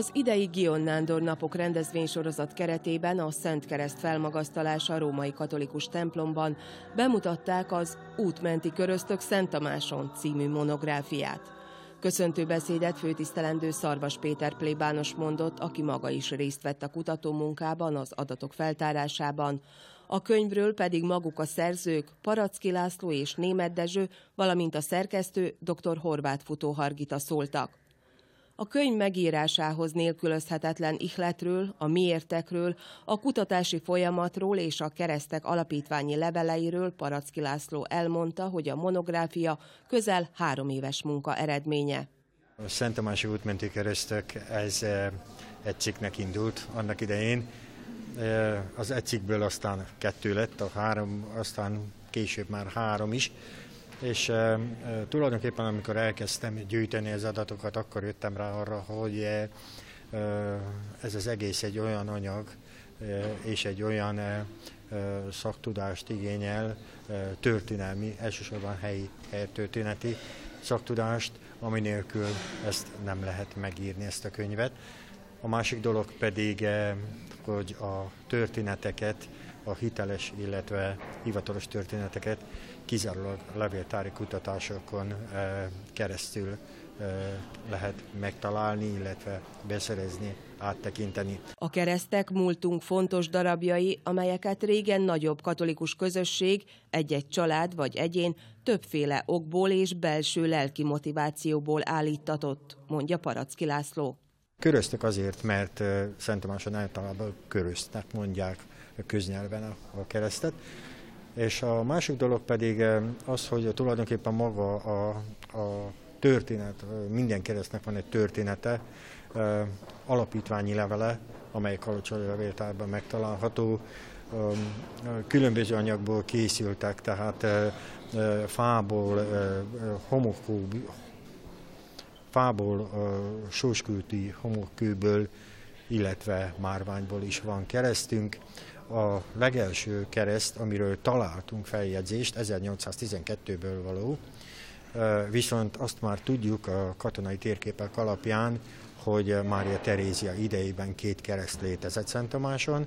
Az idei Gion Nándor napok rendezvénysorozat keretében a Szentkereszt felmagasztalása Római Katolikus Templomban bemutatták az Útmenti Köröztök Szenttamáson című monográfiát. Köszöntő beszédet főtisztelendő Szarvas Péter plébános mondott, aki maga is részt vett a kutatómunkában, az adatok feltárásában. A könyvről pedig maguk a szerzők, Paraczki László és Németh Dezső, valamint a szerkesztő, dr. Horváth Futóhargita szóltak. A könyv megírásához nélkülözhetetlen ihletről, a miértekről, a kutatási folyamatról és a keresztek alapítványi leveleiről Paraczki László elmondta, hogy a monográfia közel 3 éves munka eredménye. A Szenttamási útmenti keresztek, ez egy cikknek indult annak idején. Az egy cikkből aztán 2 lett, a 3, aztán később már 3 is. És tulajdonképpen amikor elkezdtem gyűjteni az adatokat, akkor jöttem rá arra, hogy ez az egész egy olyan anyag és egy olyan szaktudást igényel, történelmi, elsősorban helyi történeti szaktudást, ami nélkül ezt nem lehet megírni, ezt a könyvet. A másik dolog pedig, hogy a történeteket, a hiteles, illetve hivatalos történeteket kizárólag levéltári kutatásokon keresztül lehet megtalálni, illetve beszerezni, áttekinteni. A keresztek múltunk fontos darabjai, amelyeket régen nagyobb katolikus közösség, egy-egy család vagy egyén többféle okból és belső lelki motivációból állítatott, mondja Paraczki László. Köröztök azért, mert Szenttamáson általában köröztnek mondják köznyelven a keresztet. És a másik dolog pedig az, hogy tulajdonképpen maga a történet, minden keresztnek van egy története, alapítványi levele, amely Kalocsai levéltárban megtalálható, különböző anyagból készültek, tehát fából, homokkő, fából, sóskülti homokkőből, illetve márványból is van keresztünk. A legelső kereszt, amiről találtunk feljegyzést, 1812-ből való, viszont azt már tudjuk a katonai térképek alapján, hogy Mária Terézia idejében 2 kereszt létezett Szenttamáson.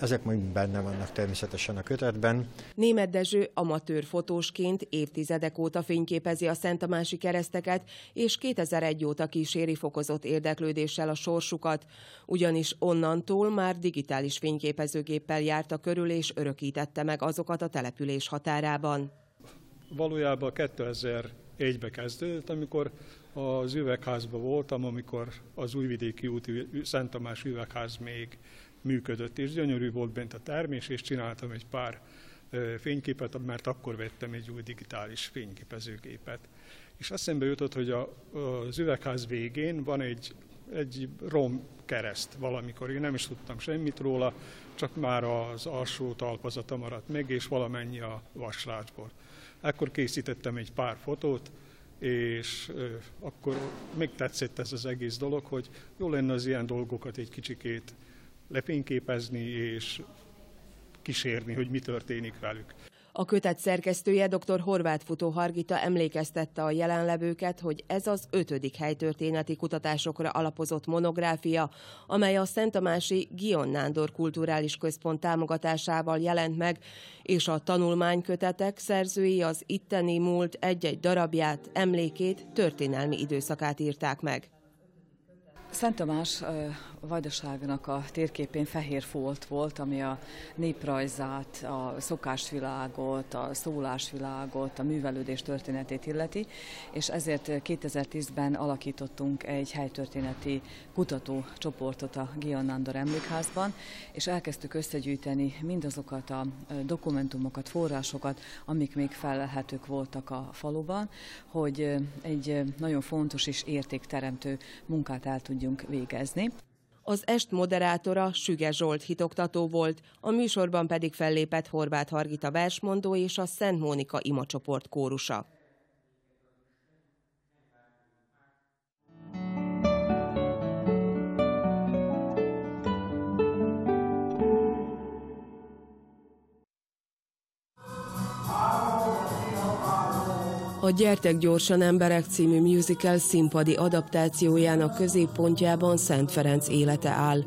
Ezek majd benne vannak természetesen a kötetben. Németh Dezső amatőr fotósként évtizedek óta fényképezi a szenttamási kereszteket, és 2001 óta kíséri fokozott érdeklődéssel a sorsukat. Ugyanis onnantól már digitális fényképezőgéppel járta körül, és örökítette meg azokat a település határában. Valójában 2001-ben kezdődött, amikor az üvegházban voltam, amikor az Újvidéki úti Szenttamás üvegház még működött, és gyönyörű volt bent a termés, és csináltam egy pár fényképet, mert akkor vettem egy új digitális fényképezőgépet. És eszembe jutott, hogy az üvegház végén van egy rom kereszt valamikor, én nem is tudtam semmit róla, csak már az alsó talpazata maradt meg, és valamennyi a vasrácsból. Ekkor készítettem egy pár fotót, és akkor még tetszett ez az egész dolog, hogy jó lenne az ilyen dolgokat egy kicsikét lefényképezni és kísérni, hogy mi történik velük. A kötet szerkesztője, dr. Horváth Futóhargita emlékeztette a jelenlevőket, hogy ez az 5. helytörténeti kutatásokra alapozott monográfia, amely a Szenttamási Gion Nándor Kulturális Központ támogatásával jelent meg, és a tanulmánykötetek szerzői az itteni múlt egy-egy darabját, emlékét, történelmi időszakát írták meg. Szenttamás Vajdaságnak a térképén fehér folt volt, ami a néprajzát, a szokásvilágot, a szólásvilágot, a művelődés történetét illeti, és ezért 2010-ben alakítottunk egy helytörténeti kutatócsoportot a Gion Nándor Emlékházban, és elkezdtük összegyűjteni mindazokat a dokumentumokat, forrásokat, amik még fellelhetők voltak a faluban, hogy egy nagyon fontos és értékteremtő munkát el tudjunk végezni. Az est moderátora Süge Zsolt hitoktató volt, a műsorban pedig fellépett Horváth Hargita versmondó és a Szent Mónika imacsoport kórusa. A A Gyertek Gyorsan Emberek című musical színpadi adaptációjának középpontjában Szent Ferenc élete áll.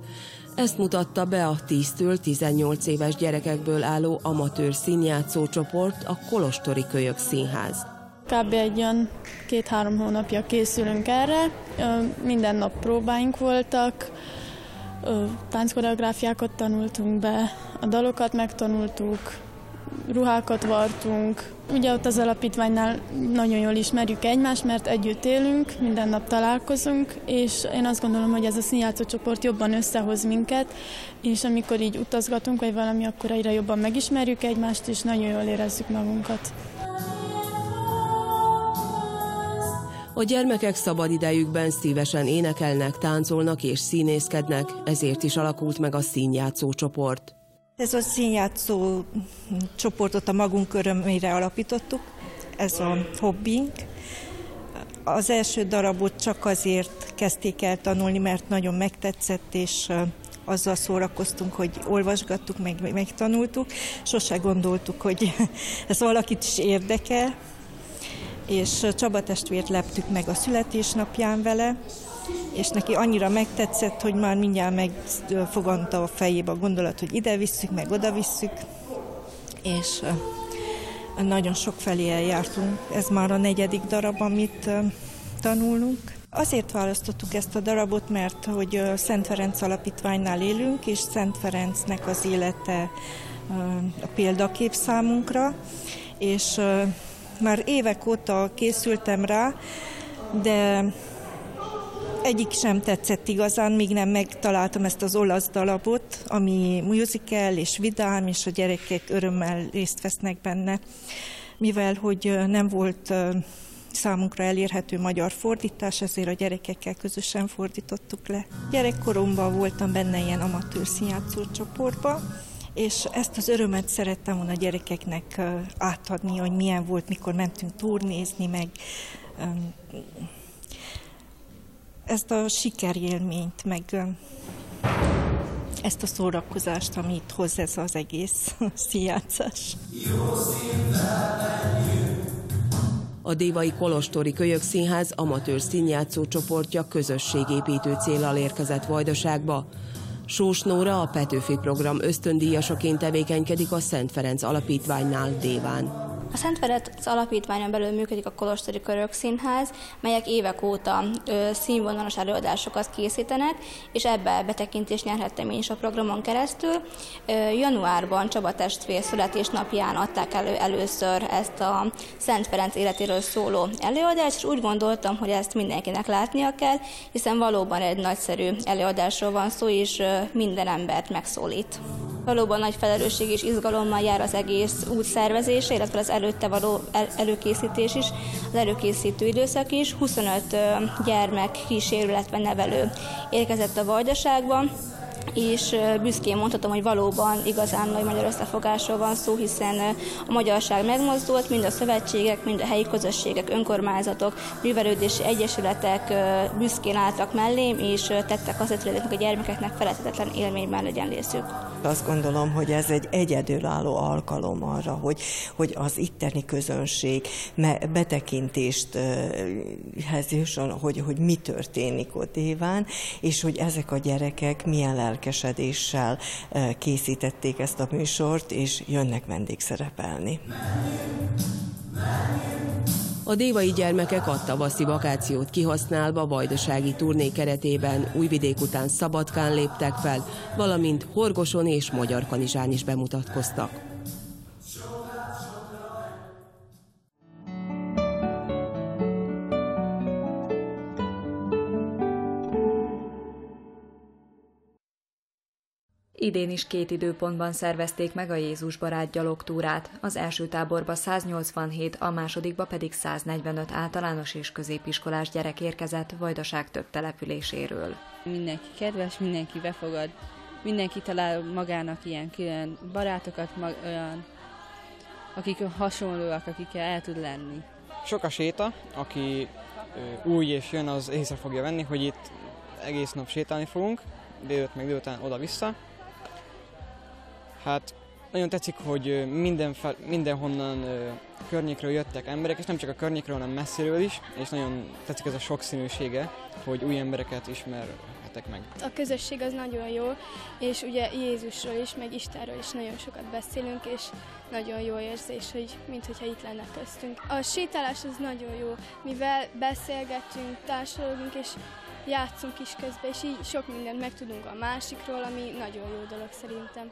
Ezt mutatta be a 10-től 18 éves gyerekekből álló amatőr színjátszó csoport, a Kolostori Kölyök Színház. Kb. Egy olyan 2-3 hónapja készülünk erre, minden nap próbáink voltak, tánckoreográfiákat tanultunk be, a dalokat megtanultuk, ruhákat vartunk. Ugye ott az alapítványnál nagyon jól ismerjük egymást, mert együtt élünk, minden nap találkozunk, és én azt gondolom, hogy ez a színjátszócsoport jobban összehoz minket, és amikor így utazgatunk, vagy valami, akkor egyre jobban megismerjük egymást, és nagyon jól érezzük magunkat. A gyermekek szabadidejükben szívesen énekelnek, táncolnak és színészkednek, ezért is alakult meg a színjátszó csoport. Ez a színjátszó csoportot a magunk örömére alapítottuk, ez a hobbink. Az első darabot csak azért kezdték el tanulni, mert nagyon megtetszett, és azzal szórakoztunk, hogy olvasgattuk, megtanultuk. Sose gondoltuk, hogy ez valakit is érdekel, és Csaba testvért leptük meg a születésnapján vele, és neki annyira megtetszett, hogy már mindjárt megfoganta a fejébe a gondolat, hogy ide visszük, meg oda visszük, és nagyon sokfelé eljártunk. Ez már a 4. darab, amit tanulunk. Azért választottuk ezt a darabot, mert hogy Szent Ferenc Alapítványnál élünk, és Szent Ferencnek az élete a példakép számunkra, és már évek óta készültem rá, de egyik sem tetszett igazán, míg nem megtaláltam ezt az olasz darabot, ami musical és vidám, és a gyerekek örömmel részt vesznek benne. Mivel hogy nem volt számunkra elérhető magyar fordítás, ezért a gyerekekkel közösen fordítottuk le. Gyerekkoromban voltam benne ilyen amatőr színjátszó csoportban, és ezt az örömet szerettem volna a gyerekeknek átadni, hogy milyen volt, mikor mentünk turnézni, meg ezt a sikerélményt, meg ezt a szórakozást, ami itt hoz ez az egész színjátszás. A dévai Kolostori Kölyök Színház amatőr színjátszó csoportja közösségépítő céllal érkezett Vajdaságba. Sós Nóra a Petőfi program ösztöndíjasaként tevékenykedik a Szent Ferenc Alapítványnál Déván. A Szent Ferenc Alapítványon belül működik a Kolostori Körök Színház, melyek évek óta színvonalas előadásokat készítenek, és ebbe betekintést nyerhettem én is a programon keresztül. Januárban Csaba testvér születésnapján adták elő először ezt a Szent Ferenc életéről szóló előadást, és úgy gondoltam, hogy ezt mindenkinek látnia kell, hiszen valóban egy nagyszerű előadásról van szó, és minden embert megszólít. Valóban nagy felelősség és izgalommal jár az egész út szervezése, illetve az előtte való előkészítés is, az előkészítő időszak is. 25 gyermek kísérő, illetve nevelő érkezett a Vajdaságba, és büszkén mondhatom, hogy valóban igazán nagy magyar összefogásról van szó, hiszen a magyarság megmozdult, mind a szövetségek, mind a helyi közösségek, önkormányzatok, művelődési egyesületek büszkén álltak mellém, és tettek azért, hogy ezeknek a gyermekeknek felejthetetlen élményben legyen részük. Azt gondolom, hogy ez egy egyedülálló alkalom arra, hogy az itteni közönség betekintéshez jusson, hogy mi történik ott Déván, és hogy ezek a gyerekek milyen lelkesedéssel készítették ezt a műsort, és jönnek vendégszerepelni. A dévai gyermekek a tavaszi vakációt kihasználva vajdasági turné keretében Újvidék után Szabadkán léptek fel, valamint Horgoson és Magyar Kanizsán is bemutatkoztak. Idén is 2 időpontban szervezték meg a Jézus barát gyalogtúrát, az első táborba 187, a másodikba pedig 145 általános és középiskolás gyerek érkezett Vajdaság több településéről. Mindenki kedves, mindenki befogad, mindenki talál magának ilyen külön barátokat, olyan, akik hasonlóak, akikkel el tud lenni. Sok a séta, aki új és jön, az észre fogja venni, hogy itt egész nap sétálni fogunk, délután meg délután oda-vissza. Hát Nagyon tetszik, hogy mindenhonnan környékről jöttek emberek, és nem csak a környékről, hanem messziről is, és nagyon tetszik ez a sokszínűsége, hogy új embereket ismerhetek meg. A közösség az nagyon jó, és ugye Jézusról is, meg Istenről is nagyon sokat beszélünk, és nagyon jó érzés, hogy minthogyha itt lenne köztünk. A sétálás az nagyon jó, mivel beszélgetünk, társalogunk, és játszunk is közben, és így sok mindent megtudunk a másikról, ami nagyon jó dolog szerintem.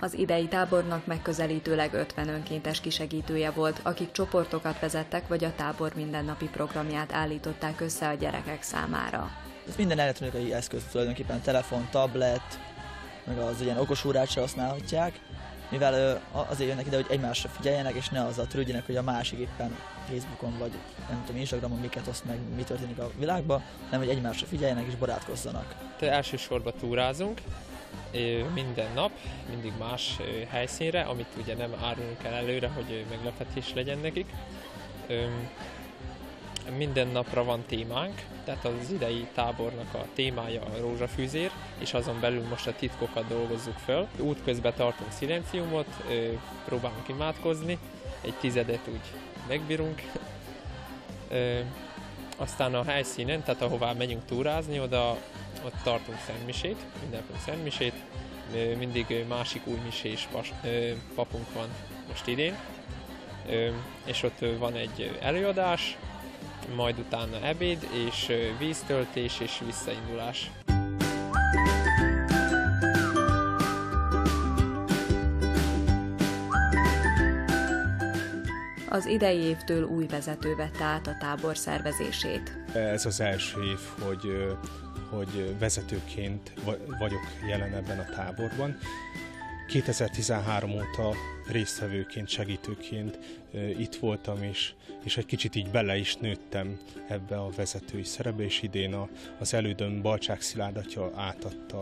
Az idei tábornak megközelítőleg 50 önkéntes kisegítője volt, akik csoportokat vezettek, vagy a tábor mindennapi programját állították össze a gyerekek számára. Ez minden elektronikai eszköz, tulajdonképpen telefon, tablet, meg az ilyen okosórát se használhatják, mivel azért jönnek ide, hogy egymásra figyeljenek, és ne azzal törődjenek, hogy a másik éppen Facebookon, vagy nem tudom, Instagramon miket oszt meg, mi történik a világban, hanem hogy egymásra figyeljenek és barátkozzanak. Elsősorban túrázunk. Minden nap, mindig más helyszínre, amit ugye nem árulunk el előre, hogy meglepetés legyen nekik. Minden napra van témánk, tehát az idei tábornak a témája a rózsafűzér, és azon belül most a titkokat dolgozzuk föl. Útközben tartunk szilenciumot, próbálunk imádkozni, egy tizedet úgy megbírunk. Aztán a helyszínen, tehát ahová megyünk túrázni, ott tartunk szentmisét, mindenkor szentmisét, mindig másik új misés papunk van most idén, és ott van egy előadás, majd utána ebéd, és víztöltés és visszaindulás. Az idei évtől új vezető vette át a tábor szervezését. Ez az első év, hogy vezetőként vagyok jelen ebben a táborban. 2013 óta résztvevőként, segítőként itt voltam, és egy kicsit így bele is nőttem ebbe a vezetői szerepbe, és idén az elődöm Balcsák Szilárd atya átadta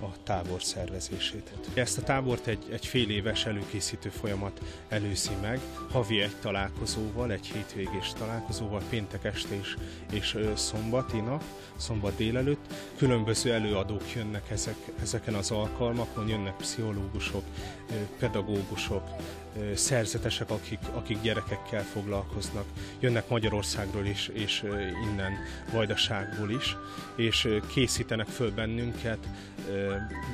a tábor szervezését. Ezt a tábort egy fél éves előkészítő folyamat előzi meg, havi egy találkozóval, egy hétvégés találkozóval, péntek este és szombati nap, szombat délelőtt. Különböző előadók jönnek ezeken az alkalmakon, jönnek pszichológusok, pedagógusok, szerzetesek, akik gyerekekkel foglalkoznak. Jönnek Magyarországról is, és innen Vajdaságból is, és készítenek föl bennünket,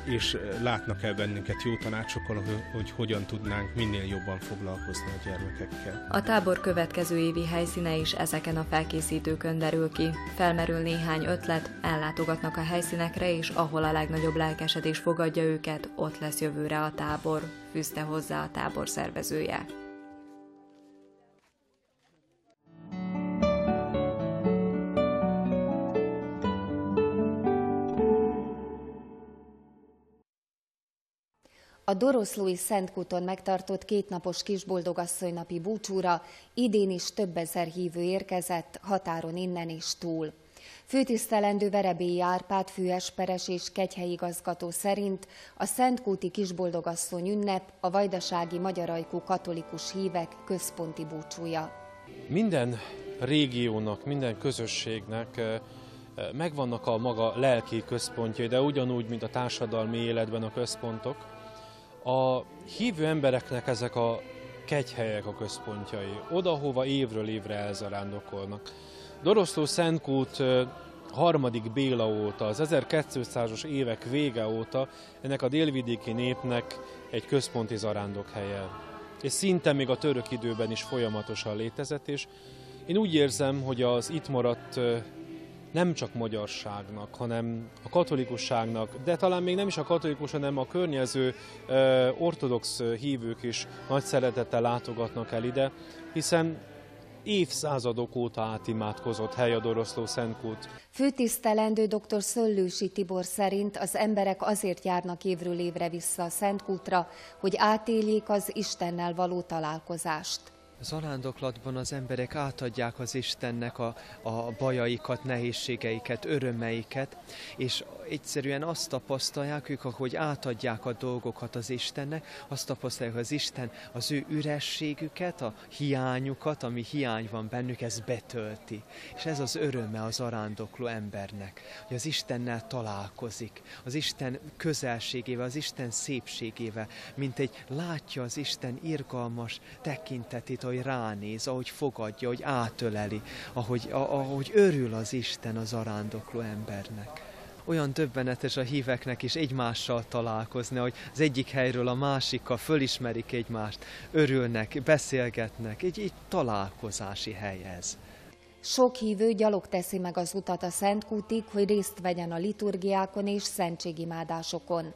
és látnak el bennünket jó tanácsokkal, hogy hogyan tudnánk minél jobban foglalkozni a gyermekekkel. A tábor következő évi helyszíne is ezeken a felkészítőkön derül ki. Felmerül néhány ötlet, ellátogatnak a helyszínekre, és ahol a legnagyobb lelkesedés fogadja őket, ott lesz jövőre a tábor, fűzte hozzá a tábor szervezője. A Doroszlói Szentkúton megtartott kétnapos kisboldogasszonynapi búcsúra idén is több ezer hívő érkezett határon innen és túl. Főtisztelendő Verebélyi Árpád főesperes és kegyhelyigazgató szerint a szentkúti kisboldogasszony ünnep a vajdasági magyarajkú katolikus hívek központi búcsúja. Minden régiónak, minden közösségnek megvannak a maga lelki központjai, de ugyanúgy, mint a társadalmi életben a központok. A hívő embereknek ezek a kegyhelyek a központjai, odahova évről évre elzarándokolnak. Doroszló Szentkút harmadik Béla óta, az 1200-as évek vége óta ennek a délvidéki népnek egy központi zarándokhelye. És szinte még a török időben is folyamatosan létezett, és én úgy érzem, hogy az itt maradt nem csak magyarságnak, hanem a katolikusságnak, de talán még nem is a katolikus, hanem a környező ortodox hívők is nagy szeretettel látogatnak el ide, hiszen évszázadok óta átimádkozott hely a Doroszló Szentkút. Főtisztelendő dr. Szöllősi Tibor szerint az emberek azért járnak évről évre vissza a Szentkútra, hogy átéljék az Istennel való találkozást. zarándoklatban az emberek átadják az Istennek a bajaikat, nehézségeiket, örömeiket, és egyszerűen azt tapasztalják ők, hogy átadják a dolgokat az Istennek, azt tapasztalják, hogy az Isten az ő ürességüket, a hiányukat, ami hiány van bennük, ez betölti. És ez az öröme az zarándokló embernek, hogy az Istennel találkozik, az Isten közelségével, az Isten szépségével, mint egy látja az Isten irgalmas tekintetét, ahogy ránéz, ahogy fogadja, ahogy átöleli, ahogy örül az Isten az zarándokló embernek. Olyan döbbenetes a híveknek is egymással találkozni, hogy az egyik helyről a másikkal fölismerik egymást, örülnek, beszélgetnek, egy találkozási hely ez. Sok hívő gyalog teszi meg az utat a Szentkútig, hogy részt vegyen a liturgiákon és szentségimádásokon.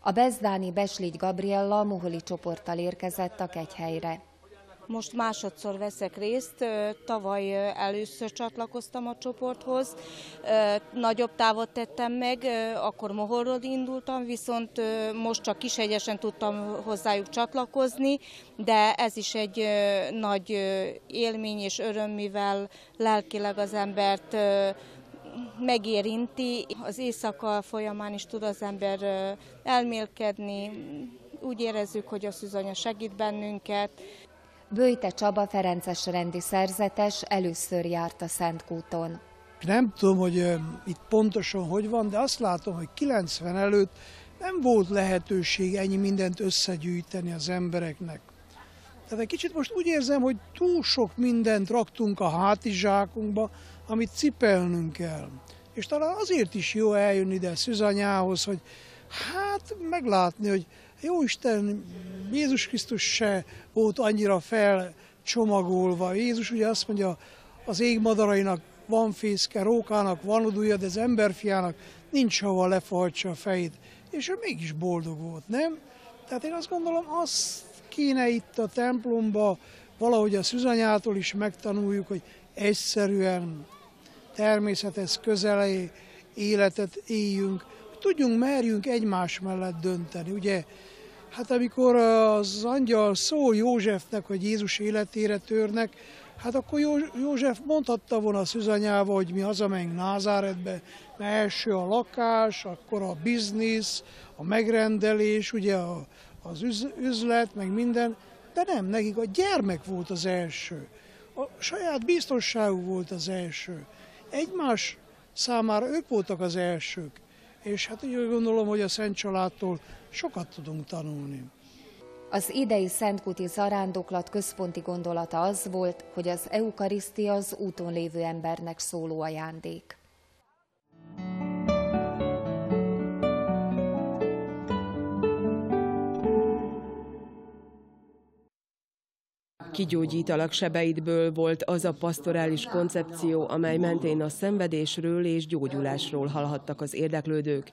A bezdáni Beslégy Gabriella moholi csoporttal érkezett a kegyhelyre. Most másodszor veszek részt, tavaly először csatlakoztam a csoporthoz, nagyobb távot tettem meg, akkor Moholról indultam, viszont most csak Kishegyesen tudtam hozzájuk csatlakozni, de ez is egy nagy élmény és öröm, mivel lelkileg az embert megérinti. Az éjszaka folyamán is tud az ember elmélkedni, úgy érezzük, hogy a Szűzanya segít bennünket. Böjte Csaba ferences rendi szerzetes először járt a Szentkúton. Nem tudom, hogy itt pontosan hogy van, de azt látom, hogy 90 előtt nem volt lehetőség ennyi mindent összegyűjteni az embereknek. Tehát egy kicsit most úgy érzem, hogy túl sok mindent raktunk a hátizsákunkba, amit cipelnünk kell. És talán azért is jó eljönni ide Szűzanyához, hogy hát meglátni, hogy Jóisten, Jézus Krisztus se volt annyira felcsomagolva. Jézus ugye azt mondja, az égmadarainak van fészke, rókának van odúja, de az emberfiának nincs hova lefajtsa a fejét. És ő mégis boldog volt, nem? Tehát én azt gondolom, azt kéne itt a templomba valahogy a Szűzanyától is megtanuljuk, hogy egyszerűen természethez közelé életet éljünk, tudjunk, merjünk egymás mellett dönteni, ugye? Hát amikor az angyal szól Józsefnek, hogy Jézus életére törnek, hát akkor József mondhatta volna a Szűzanyába, hogy mi hazamenjünk Názáretbe, mert első a lakás, akkor a biznisz, a megrendelés, ugye az üzlet, meg minden, de nem, nekik a gyermek volt az első, a saját biztonságuk volt az első, egymás számára ők voltak az elsők. És hát úgy gondolom, hogy a Szent Családtól sokat tudunk tanulni. Az idei szentkúti zarándoklat központi gondolata az volt, hogy az eukarisztia az úton lévő embernek szóló ajándék. Kigyógyítalak sebeidből volt az a pasztorális koncepció, amely mentén a szenvedésről és gyógyulásról hallhattak az érdeklődők.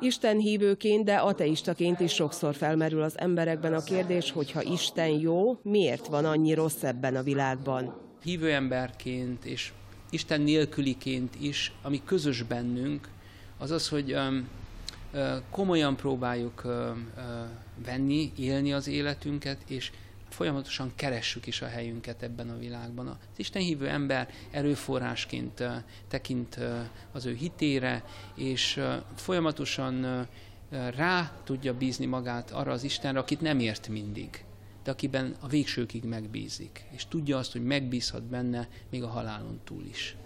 Isten hívőként, de ateistaként is sokszor felmerül az emberekben a kérdés, hogy ha Isten jó, miért van annyi rossz ebben a világban? Hívő emberként és Isten nélküliként is, ami közös bennünk, az az, hogy komolyan próbáljuk venni, élni az életünket, és folyamatosan keressük is a helyünket ebben a világban. Az Isten hívő ember erőforrásként tekint az ő hitére, és folyamatosan rá tudja bízni magát arra az Istenre, akit nem ért mindig, de akiben a végsőkig megbízik, és tudja azt, hogy megbízhat benne még a halálon túl is.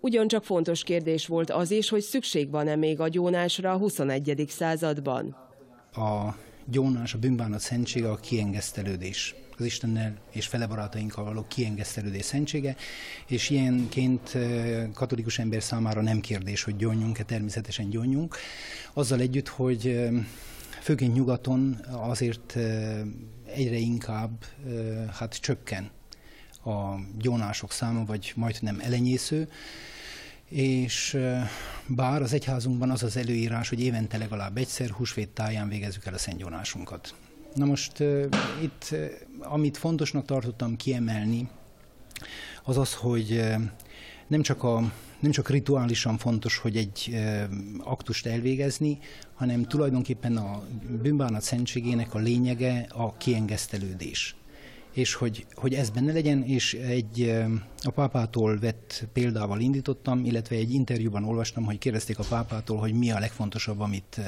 Ugyancsak fontos kérdés volt az is, hogy szükség van-e még a gyónásra a 21. században. A gyónás, a bűnbánat szentsége a kiengesztelődés, az Istennel és felebarátainkkal való kiengesztelődés szentsége, és ilyenként katolikus ember számára nem kérdés, hogy gyónjunk-e, természetesen gyónjunk. Azzal együtt, hogy főként nyugaton azért egyre inkább hát csökken a gyónások száma, vagy majdnem elenyésző, és bár az egyházunkban az az előírás, hogy évente legalább egyszer húsvét táján végezzük el a szentgyónásunkat. Na most itt, amit fontosnak tartottam kiemelni, az az, hogy nem csak rituálisan fontos, hogy egy aktust elvégezni, hanem tulajdonképpen a bűnbánat szentségének a lényege a kiengesztelődés. és hogy ez benne legyen, és a pápától vett példával indítottam, illetve egy interjúban olvastam, hogy kérdezték a pápától, hogy mi a legfontosabb, amit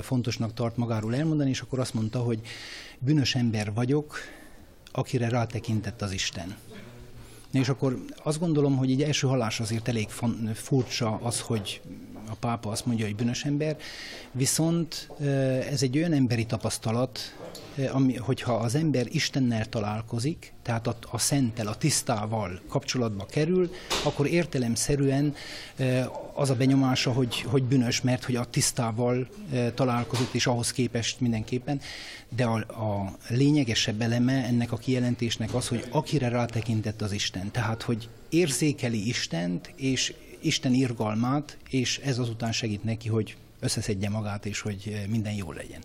fontosnak tart magáról elmondani, és akkor azt mondta, hogy bűnös ember vagyok, akire rátekintett az Isten. És akkor azt gondolom, hogy így első hallás azért elég furcsa az, hogy a pápa azt mondja, hogy bűnös ember, viszont ez egy olyan emberi tapasztalat, ami, hogyha az ember Istennel találkozik, tehát a szenttel, a tisztával kapcsolatba kerül, akkor értelemszerűen az a benyomása, hogy bűnös, mert hogy a tisztával találkozott, és ahhoz képest mindenképpen, de a lényegesebb eleme ennek a kijelentésnek az, hogy akire rátekintett az Isten, tehát hogy érzékeli Istent, és Isten irgalmát, és ez azután segít neki, hogy összeszedje magát, és hogy minden jól legyen.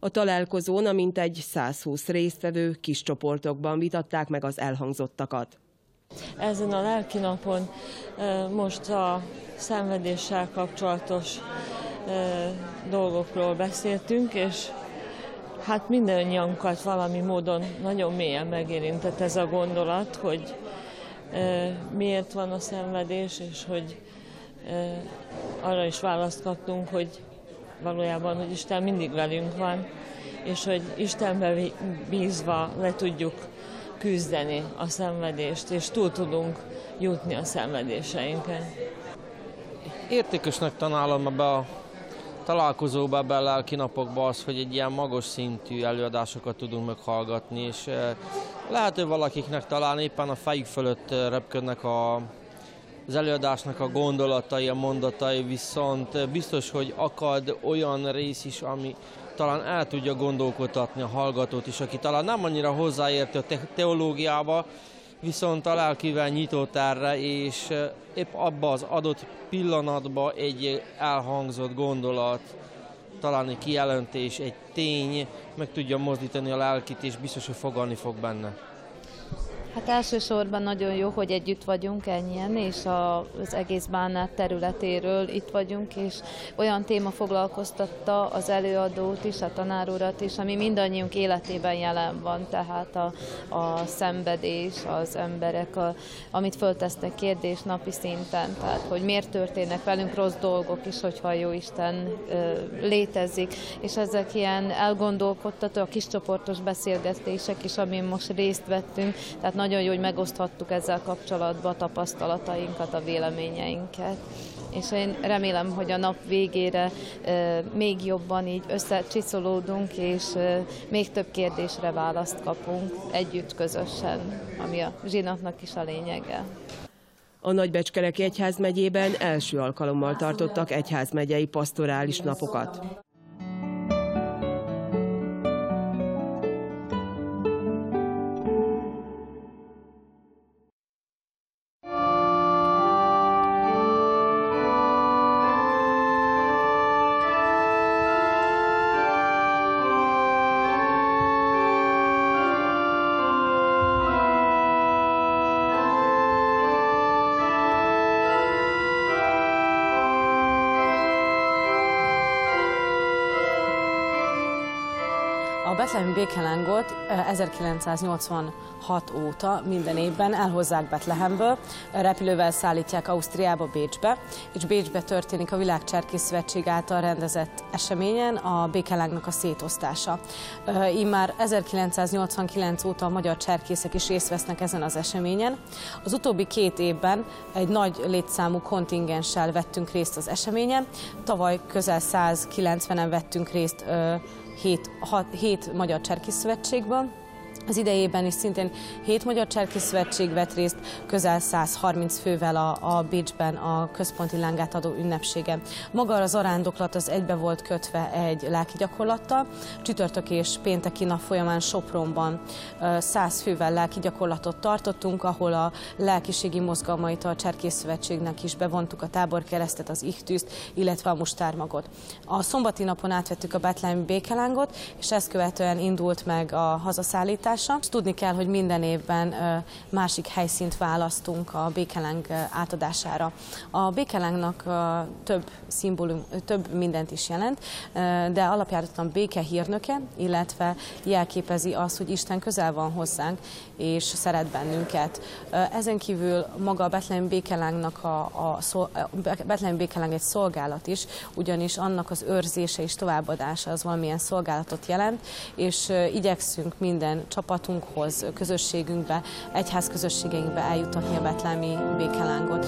A találkozón a mintegy 120 résztvevő kis csoportokban vitatták meg az elhangzottakat. Ezen a lelki napon most a szenvedéssel kapcsolatos dolgokról beszéltünk, és hát mindannyiunkat valami módon nagyon mélyen megérintett ez a gondolat, hogy miért van a szenvedés, és hogy arra is választ kaptunk, hogy valójában, hogy Isten mindig velünk van, és hogy Istenbe bízva le tudjuk küzdeni a szenvedést, és túl tudunk jutni a szenvedéseinken. Értékesnek tanálom ebbe a találkozóba, ebbe a lelki napokba az, hogy egy ilyen magas szintű előadásokat tudunk meghallgatni, és lehet, hogy valakiknek talán éppen a fejük fölött repködnek az előadásnak a gondolatai, a mondatai, viszont biztos, hogy akad olyan rész is, ami talán el tudja gondolkodtatni a hallgatót is, aki talán nem annyira hozzáértő a teológiába, viszont a lelkivel nyitott erre, és épp abba az adott pillanatban egy elhangzott gondolat, talán egy kijelentés, egy tény meg tudja mozdítani a lelkit, és biztos, hogy fogadni fog benne. Hát elsősorban nagyon jó, hogy együtt vagyunk ennyien, és az egész bánát területéről itt vagyunk, és olyan téma foglalkoztatta az előadót is, a tanárurat is, ami mindannyiunk életében jelen van, tehát a szenvedés, az emberek, amit föltesznek kérdés napi szinten, tehát hogy miért történnek velünk rossz dolgok is, hogyha jó Isten létezik, és ezek ilyen elgondolkodtató, a kiscsoportos beszélgetések is, amin most részt vettünk, tehát nagyon jó, hogy megoszthattuk ezzel kapcsolatban a tapasztalatainkat, a véleményeinket. És én remélem, hogy a nap végére még jobban így összecsiszolódunk, és még több kérdésre választ kapunk együtt, közösen, ami a zsinatnak is a lényege. A Nagybecskereki Egyházmegyében első alkalommal tartottak egyházmegyei pasztorális napokat. Békelángot 1986 óta minden évben elhozzák Betlehemből, repülővel szállítják Ausztriába, Bécsbe, és Bécsbe történik a Világcserkész Szövetség által rendezett eseményen a békelángnak a szétosztása. Immár 1989 óta a magyar cserkészek is részt vesznek ezen az eseményen. Az utóbbi két évben egy nagy létszámú kontingenssel vettünk részt az eseményen. Tavaly közel 190-en vettünk részt 7 magyar cserkészszövetségből. Az idejében is szintén 7 magyar cserkészszövetség vett részt, közel 130 fővel a Bécsben a központi lángát adó ünnepségen. Maga az arándoklat az egybe volt kötve egy lelki gyakorlattal. Csütörtök és pénteki nap folyamán Sopronban 100 fővel lelki gyakorlatot tartottunk, ahol a lelkiségi mozgalmait a cserkészszövetségnek is bevontuk, a táborkeresztet, az ihtűzt, illetve a mustármagot. A szombati napon átvettük a betlehemi békelángot, és ezt követően indult meg a hazaszállítás, átadása. Tudni kell, hogy minden évben másik helyszínt választunk a Békelánk átadására. A Békelánknak több mindent is jelent, de alapjáraton béke hírnöke, illetve jelképezi azt, hogy Isten közel van hozzánk, és szeret bennünket. Ezen kívül maga a Betlehem Békelánknak Betlehem Békelánk egy szolgálat is, ugyanis annak az őrzése és továbbadása az valamilyen szolgálatot jelent, és igyekszünk minden csapatunkhoz, közösségünkbe, egyházközösségeinkbe eljutatni a betlehemi Békelángot.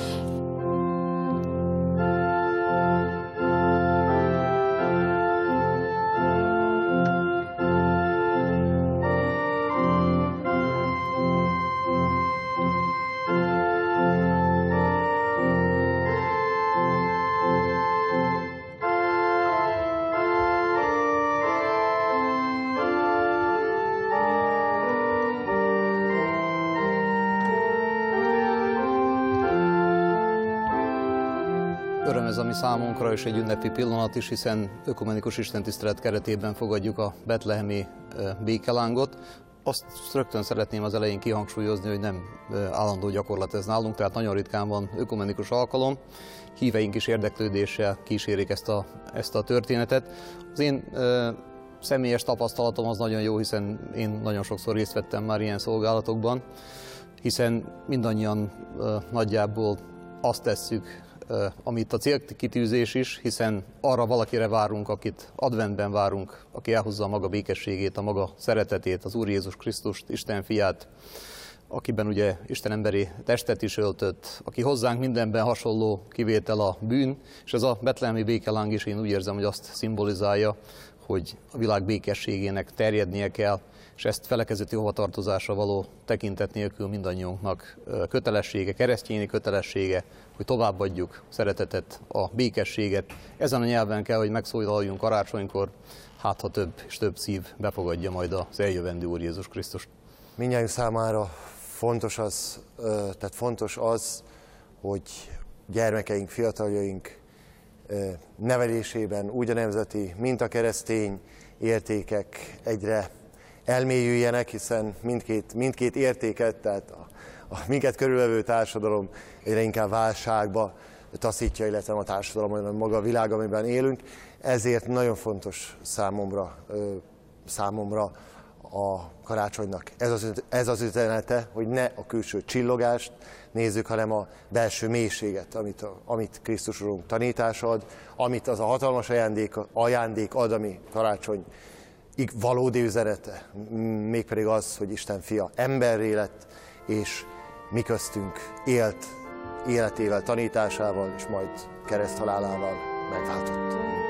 Öröm ez, ami számunkra is egy ünnepi pillanat is, hiszen ökumenikus istentisztelet keretében fogadjuk a betlehemi békelángot. Azt rögtön szeretném az elején kihangsúlyozni, hogy nem állandó gyakorlat ez nálunk, tehát nagyon ritkán van ökumenikus alkalom. Híveink is érdeklődéssel kísérik ezt a történetet. Az én személyes tapasztalatom az nagyon jó, hiszen én nagyon sokszor részt vettem már ilyen szolgálatokban, hiszen mindannyian nagyjából azt tesszük, amit a célkitűzés is, hiszen arra valakire várunk, akit adventben várunk, aki elhozza a maga békességét, a maga szeretetét, az Úr Jézus Krisztust, Isten fiát, akiben ugye Isten emberi testet is öltött, aki hozzánk mindenben hasonló, kivétel a bűn, és ez a betlehemi békeláng is, én úgy érzem, hogy azt szimbolizálja, hogy a világ békességének terjednie kell, és ezt felekezeti hovatartozásra való tekintet nélkül mindannyiunknak kötelessége, keresztjéni kötelessége, hogy továbbadjuk szeretetet, a békességet. Ezen a nyelven kell, hogy megszólaljunk karácsonykor, hát ha több és több szív befogadja majd az eljövendő Úr Jézus Krisztust. Mindnyájunk számára fontos az, hogy gyermekeink, fiataljaink nevelésében úgy a nemzeti, mint a keresztény értékek egyre elmélyüljenek, hiszen mindkét értéket, tehát a minket körülvevő társadalom egyre inkább válságba taszítja, illetve a társadalom, olyan maga a világ, amiben élünk. Ezért nagyon fontos számomra a karácsonynak ez az üzenete, hogy ne a külső csillogást nézzük, hanem a belső mélységet, amit Krisztus Urunk tanítása ad, amit az a hatalmas ajándék ad, ami karácsony valódi üzenete, mégpedig az, hogy Isten fia emberré lett, és mi köztünk élt életével, tanításával, és majd kereszthalálával megváltott.